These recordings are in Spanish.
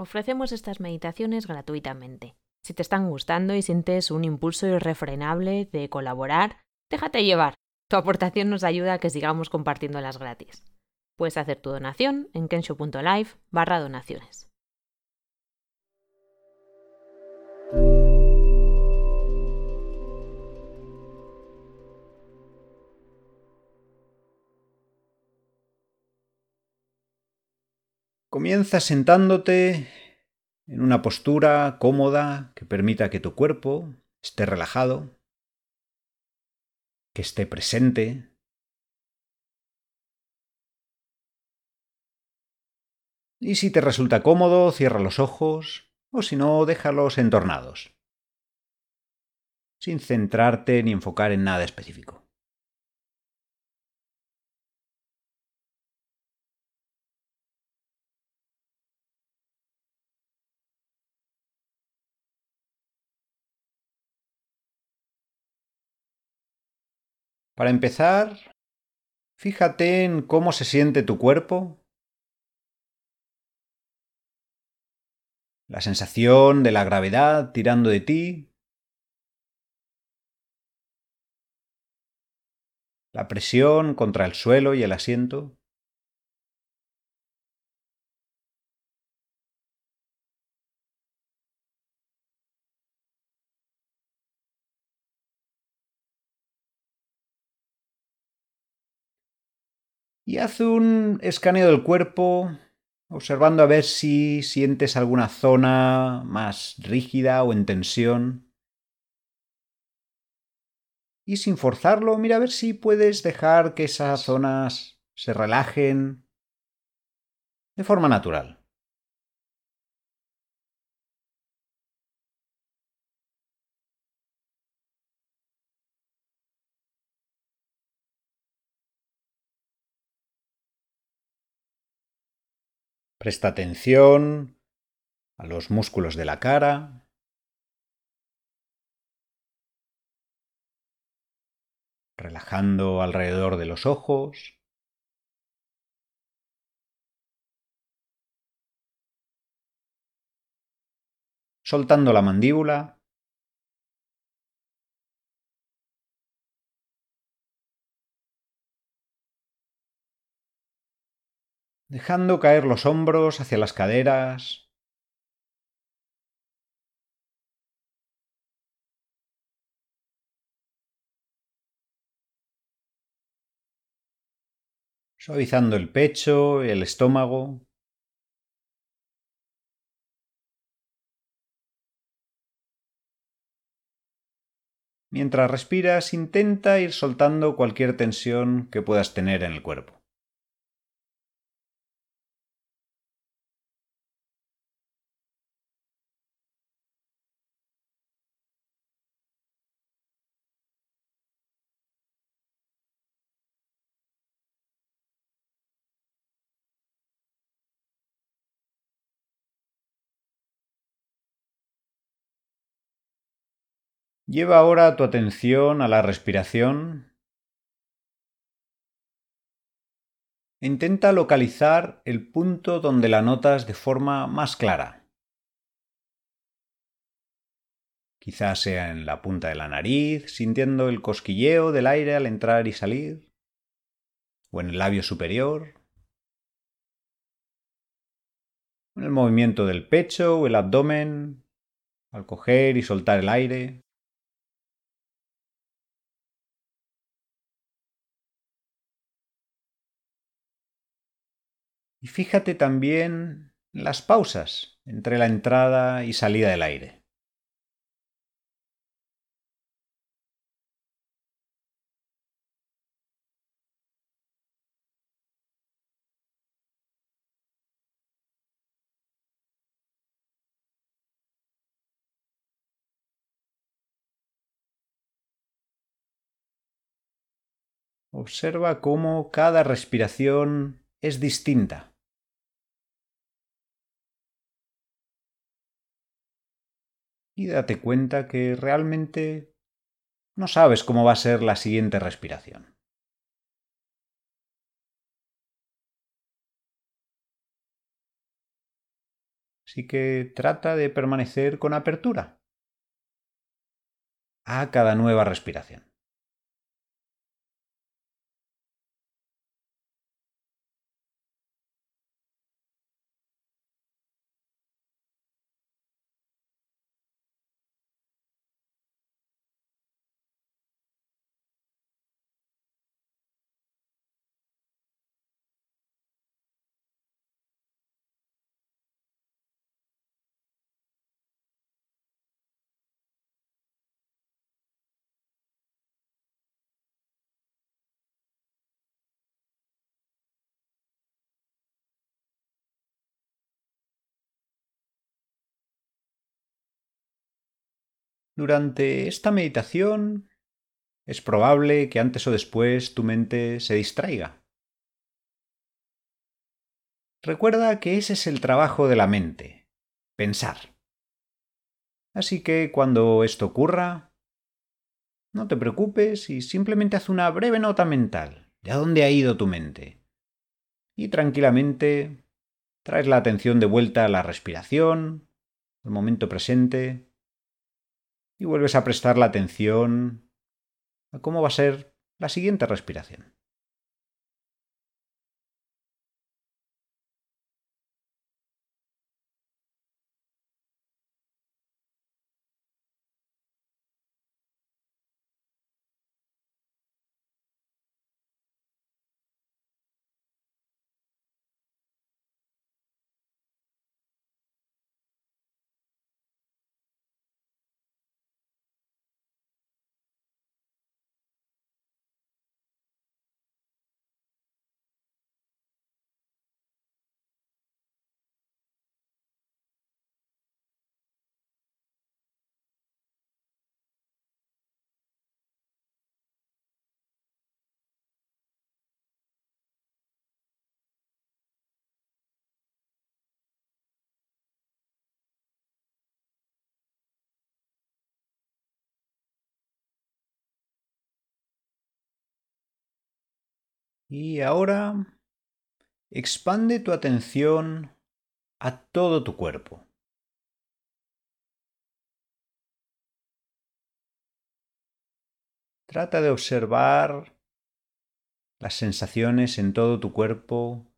Ofrecemos estas meditaciones gratuitamente. Si te están gustando y sientes un impulso irrefrenable de colaborar, déjate llevar. Tu aportación nos ayuda a que sigamos compartiéndolas gratis. Puedes hacer tu donación en kensho.live/donaciones. Comienza sentándote en una postura cómoda que permita que tu cuerpo esté relajado, que esté presente. Y si te resulta cómodo, cierra los ojos o si no, déjalos entornados, sin centrarte ni enfocar en nada específico. Para empezar, fíjate en cómo se siente tu cuerpo, la sensación de la gravedad tirando de ti, la presión contra el suelo y el asiento. Y haz un escaneo del cuerpo, observando a ver si sientes alguna zona más rígida o en tensión. Y sin forzarlo, mira a ver si puedes dejar que esas zonas se relajen de forma natural. Presta atención a los músculos de la cara, relajando alrededor de los ojos. Soltando la mandíbula. Dejando caer los hombros hacia las caderas. Suavizando el pecho y el estómago. Mientras respiras, intenta ir soltando cualquier tensión que puedas tener en el cuerpo. Lleva ahora tu atención a la respiración. Intenta localizar el punto donde la notas de forma más clara. Quizás sea en la punta de la nariz, sintiendo el cosquilleo del aire al entrar y salir, o en el labio superior, en el movimiento del pecho o el abdomen, al coger y soltar el aire. Y fíjate también en las pausas entre la entrada y salida del aire. Observa cómo cada respiración es distinta. Y date cuenta que realmente no sabes cómo va a ser la siguiente respiración. Así que trata de permanecer con apertura a cada nueva respiración. Durante esta meditación es probable que antes o después tu mente se distraiga. Recuerda que ese es el trabajo de la mente, pensar. Así que cuando esto ocurra, no te preocupes y simplemente haz una breve nota mental de a dónde ha ido tu mente. Y tranquilamente traes la atención de vuelta a la respiración, al momento presente. Y vuelves a prestar la atención a cómo va a ser la siguiente respiración. Y ahora expande tu atención a todo tu cuerpo. Trata de observar las sensaciones en todo tu cuerpo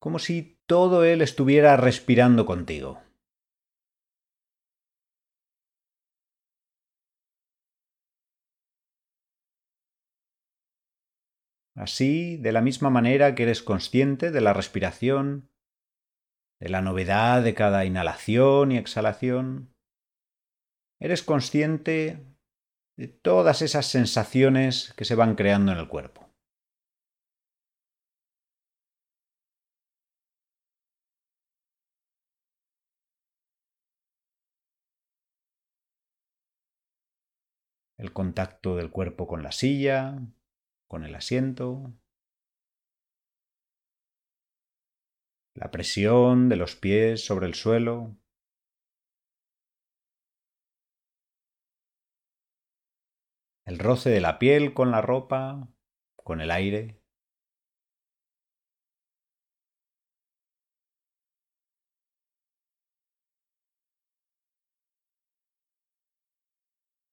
como si todo él estuviera respirando contigo. Así, de la misma manera que eres consciente de la respiración, de la novedad de cada inhalación y exhalación, eres consciente de todas esas sensaciones que se van creando en el cuerpo. El contacto del cuerpo con la silla, con el asiento, la presión de los pies sobre el suelo, el roce de la piel con la ropa, con el aire.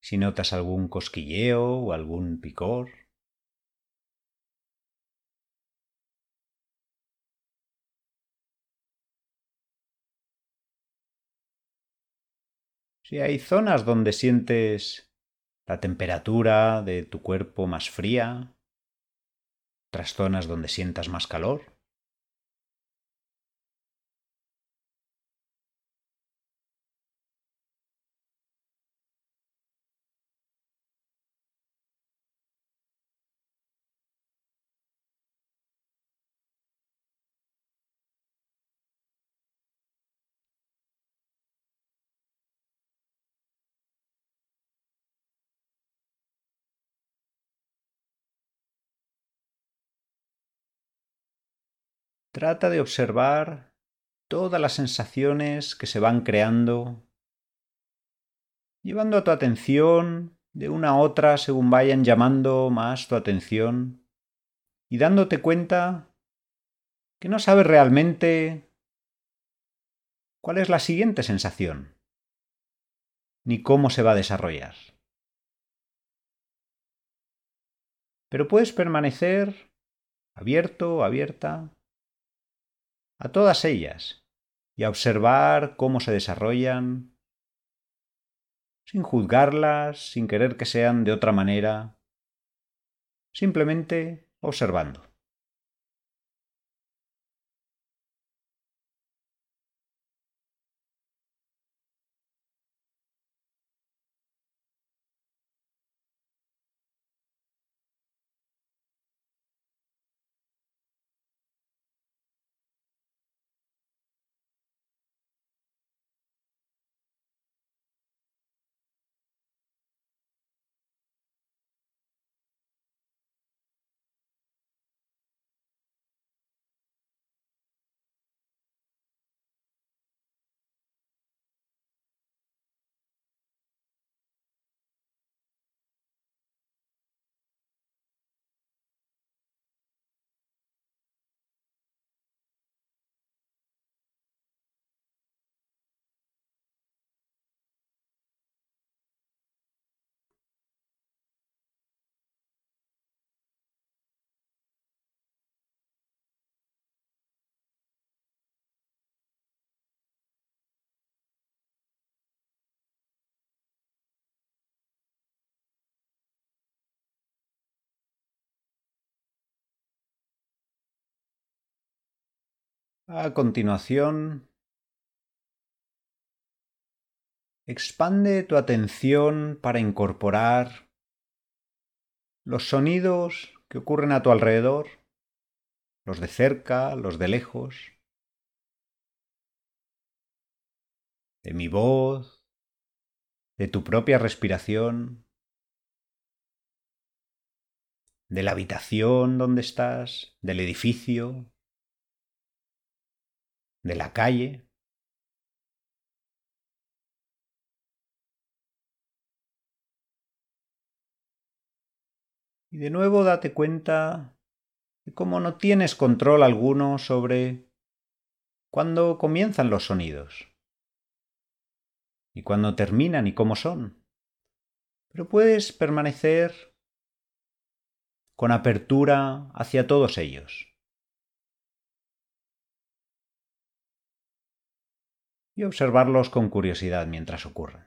Si notas algún cosquilleo o algún picor, si hay zonas donde sientes la temperatura de tu cuerpo más fría, otras zonas donde sientas más calor. Trata de observar todas las sensaciones que se van creando, llevando a tu atención de una a otra según vayan llamando más tu atención y dándote cuenta que no sabes realmente ¿Cuál es la siguiente sensación? Ni cómo se va a desarrollar. Pero puedes permanecer abierto, abierta, a todas ellas y a observar cómo se desarrollan, sin juzgarlas, sin querer que sean de otra manera, simplemente observando. A continuación, expande tu atención para incorporar los sonidos que ocurren a tu alrededor, los de cerca, los de lejos, de mi voz, de tu propia respiración, de la habitación donde estás, del edificio, de la calle. Y de nuevo date cuenta de cómo no tienes control alguno sobre cuándo comienzan los sonidos y cuándo terminan y cómo son. Pero puedes permanecer con apertura hacia todos ellos. Y observarlos con curiosidad mientras ocurren.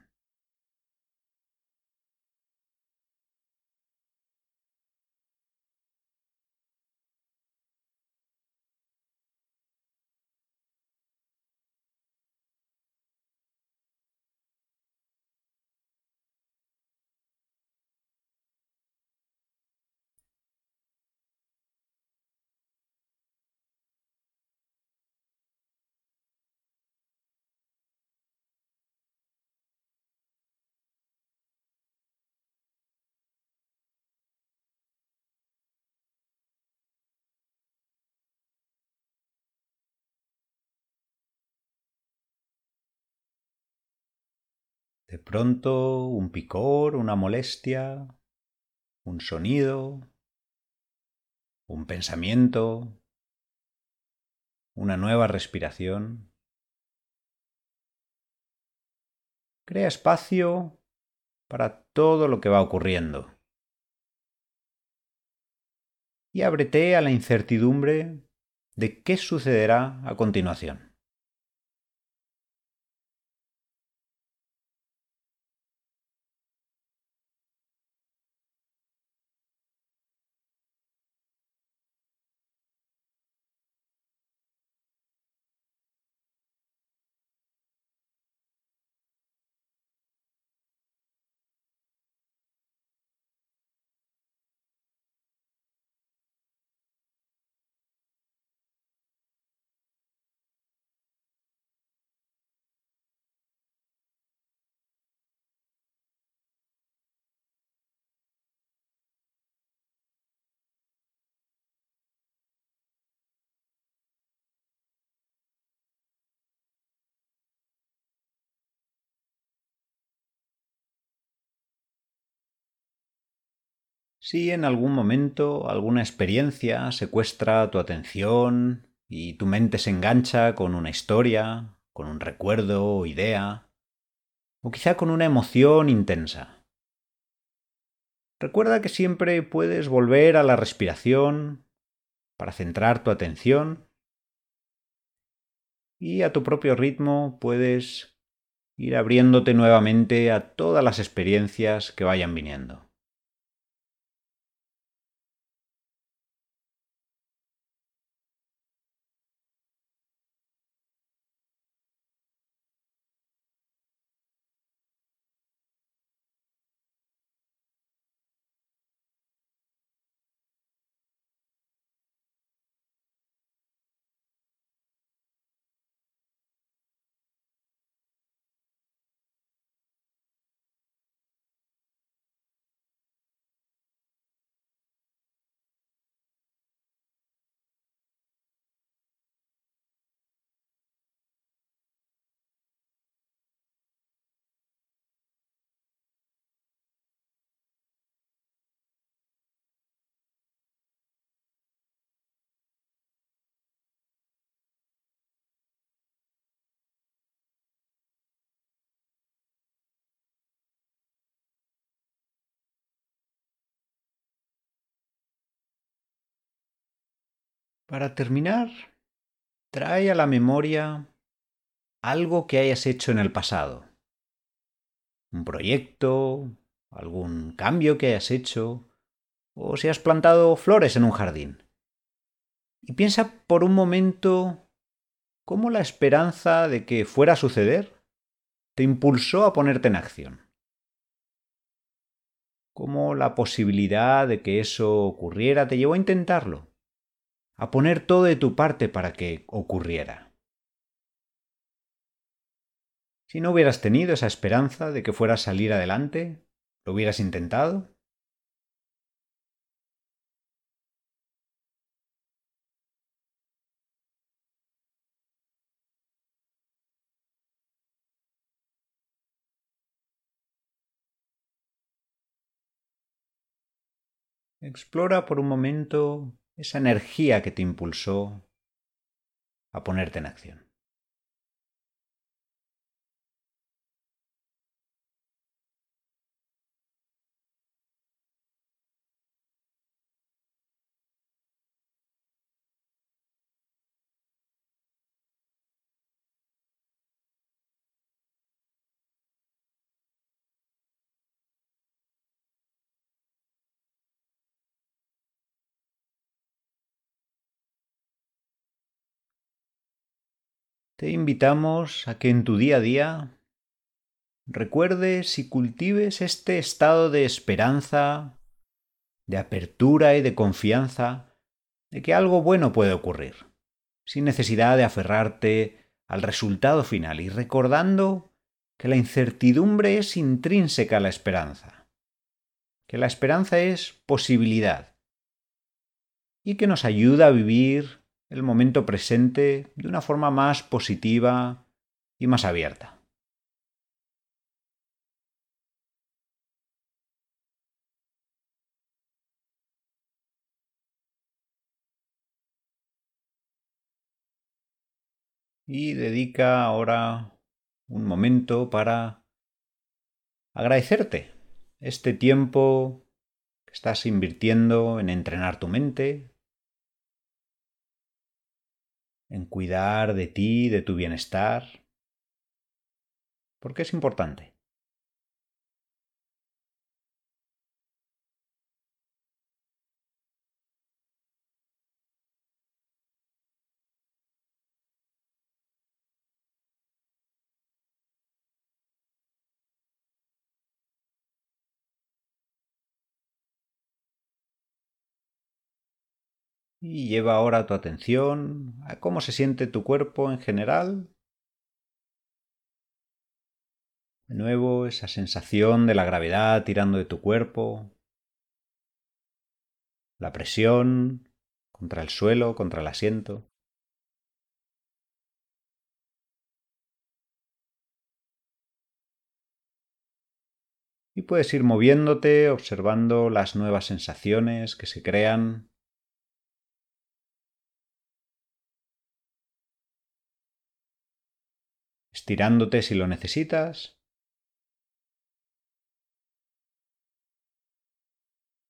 De pronto, un picor, una molestia, un sonido, un pensamiento, una nueva respiración. Crea espacio para todo lo que va ocurriendo. Y ábrete a la incertidumbre de qué sucederá a continuación. Si en algún momento alguna experiencia secuestra tu atención y tu mente se engancha con una historia, con un recuerdo o idea, o quizá con una emoción intensa. Recuerda que siempre puedes volver a la respiración para centrar tu atención y a tu propio ritmo puedes ir abriéndote nuevamente a todas las experiencias que vayan viniendo. Para terminar, trae a la memoria algo que hayas hecho en el pasado. Un proyecto, algún cambio que hayas hecho, o si has plantado flores en un jardín. Y piensa por un momento cómo la esperanza de que fuera a suceder te impulsó a ponerte en acción. Cómo la posibilidad de que eso ocurriera te llevó a intentarlo, a poner todo de tu parte para que ocurriera. Si no hubieras tenido esa esperanza de que fuera a salir adelante, ¿lo hubieras intentado? Explora por un momento esa energía que te impulsó a ponerte en acción. Te invitamos a que en tu día a día recuerdes y cultives este estado de esperanza, de apertura y de confianza de que algo bueno puede ocurrir, sin necesidad de aferrarte al resultado final y recordando que la incertidumbre es intrínseca a la esperanza, que la esperanza es posibilidad y que nos ayuda a vivir el momento presente de una forma más positiva y más abierta. Y dedica ahora un momento para agradecerte este tiempo que estás invirtiendo en entrenar tu mente, en cuidar de ti, de tu bienestar, porque es importante. Y lleva ahora tu atención a cómo se siente tu cuerpo en general. De nuevo, esa sensación de la gravedad tirando de tu cuerpo, la presión contra el suelo, contra el asiento. Y puedes ir moviéndote, observando las nuevas sensaciones que se crean. estirándote si lo necesitas.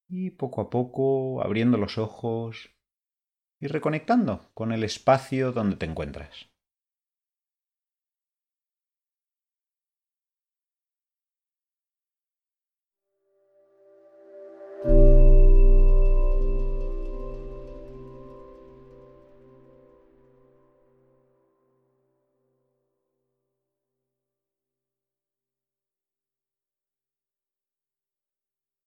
Y poco a poco abriendo los ojos y reconectando con el espacio donde te encuentras.